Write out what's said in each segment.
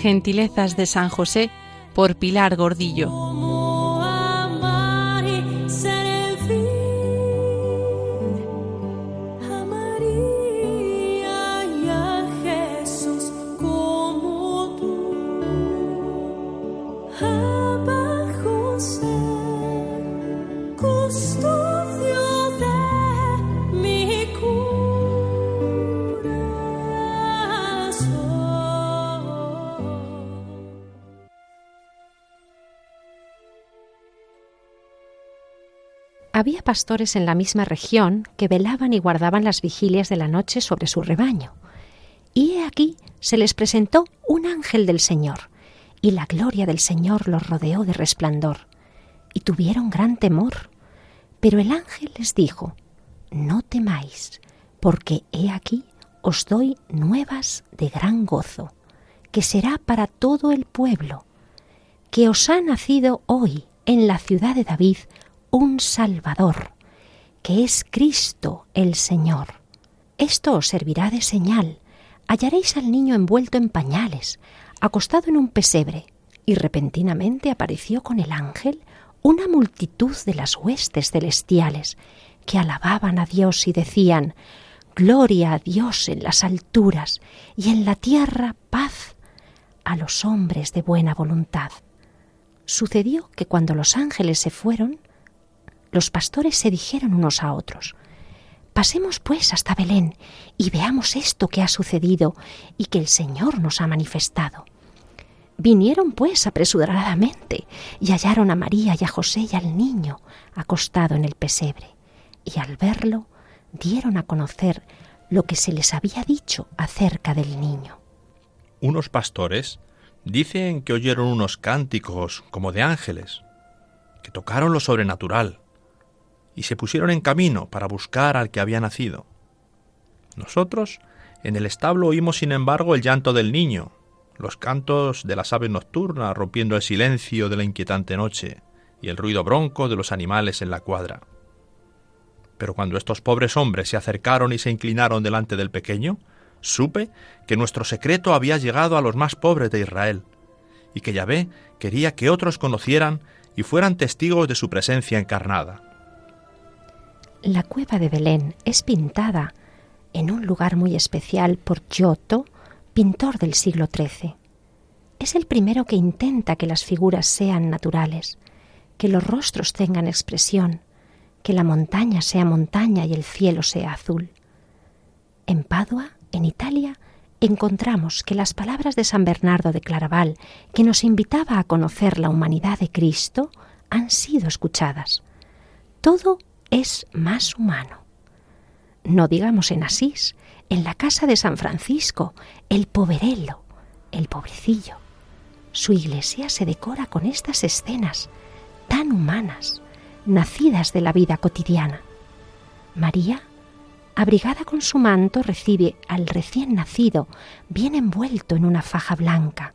Gentilezas de San José, por Pilar Gordillo. Había pastores en la misma región que velaban y guardaban las vigilias de la noche sobre su rebaño. Y he aquí se les presentó un ángel del Señor, y la gloria del Señor los rodeó de resplandor, y tuvieron gran temor. Pero el ángel les dijo: «No temáis, porque he aquí os doy nuevas de gran gozo, que será para todo el pueblo, que os ha nacido hoy en la ciudad de David un Salvador, que es Cristo el Señor. Esto os servirá de señal. Hallaréis al niño envuelto en pañales, acostado en un pesebre». Y repentinamente apareció con el ángel una multitud de las huestes celestiales, que alababan a Dios y decían: «Gloria a Dios en las alturas, y en la tierra paz a los hombres de buena voluntad». Sucedió que cuando los ángeles se fueron, los pastores se dijeron unos a otros: «Pasemos pues hasta Belén y veamos esto que ha sucedido y que el Señor nos ha manifestado». Vinieron pues apresuradamente y hallaron a María y a José y al niño acostado en el pesebre. Y al verlo dieron a conocer lo que se les había dicho acerca del niño. Unos pastores dicen que oyeron unos cánticos como de ángeles, que tocaron lo sobrenatural, y se pusieron en camino para buscar al que había nacido. Nosotros, en el establo, oímos sin embargo el llanto del niño, los cantos de las aves nocturnas rompiendo el silencio de la inquietante noche y el ruido bronco de los animales en la cuadra. Pero cuando estos pobres hombres se acercaron y se inclinaron delante del pequeño, supe que nuestro secreto había llegado a los más pobres de Israel, y que Yahvé quería que otros conocieran y fueran testigos de su presencia encarnada. La cueva de Belén es pintada en un lugar muy especial por Giotto, pintor del siglo XIII. Es el primero que intenta que las figuras sean naturales, que los rostros tengan expresión, que la montaña sea montaña y el cielo sea azul. En Padua, en Italia, encontramos que las palabras de San Bernardo de Claraval, que nos invitaba a conocer la humanidad de Cristo, han sido escuchadas. Todo es más humano. No digamos en Asís, en la casa de San Francisco, el Poverello, el pobrecillo. Su iglesia se decora con estas escenas tan humanas, nacidas de la vida cotidiana. María, abrigada con su manto, recibe al recién nacido, bien envuelto en una faja blanca.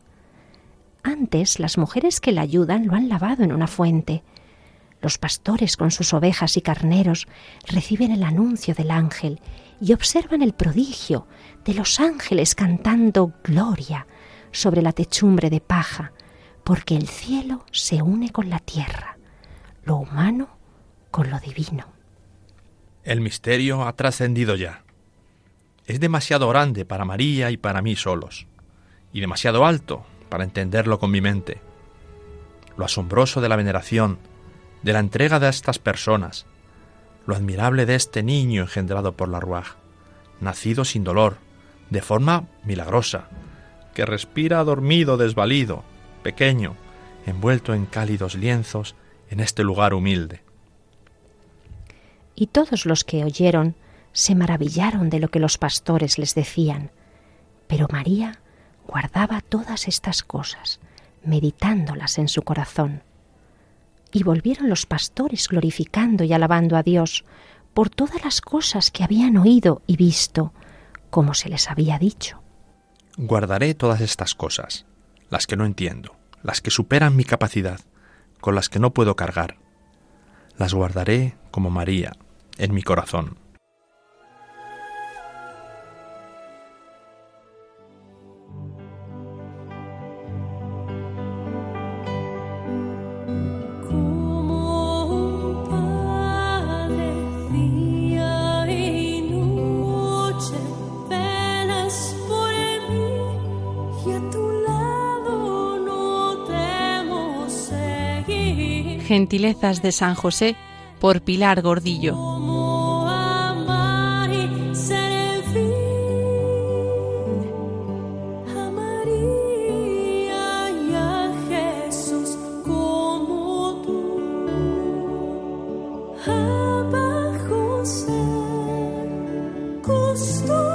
Antes, las mujeres que la ayudan lo han lavado en una fuente. Los pastores con sus ovejas y carneros reciben el anuncio del ángel y observan el prodigio de los ángeles cantando gloria sobre la techumbre de paja, porque el cielo se une con la tierra, lo humano con lo divino. El misterio ha trascendido ya. Es demasiado grande para María y para mí solos, y demasiado alto para entenderlo con mi mente. Lo asombroso de la veneración, de la entrega de estas personas, lo admirable de este niño engendrado por la Ruaj, nacido sin dolor, de forma milagrosa, que respira dormido, desvalido, pequeño, envuelto en cálidos lienzos en este lugar humilde. Y todos los que oyeron se maravillaron de lo que los pastores les decían, pero María guardaba todas estas cosas, meditándolas en su corazón. Y volvieron los pastores glorificando y alabando a Dios por todas las cosas que habían oído y visto, como se les había dicho. Guardaré todas estas cosas, las que no entiendo, las que superan mi capacidad, con las que no puedo cargar. Las guardaré como María, en mi corazón. Gentilezas de San José, por Pilar Gordillo. Abajo ser, costó.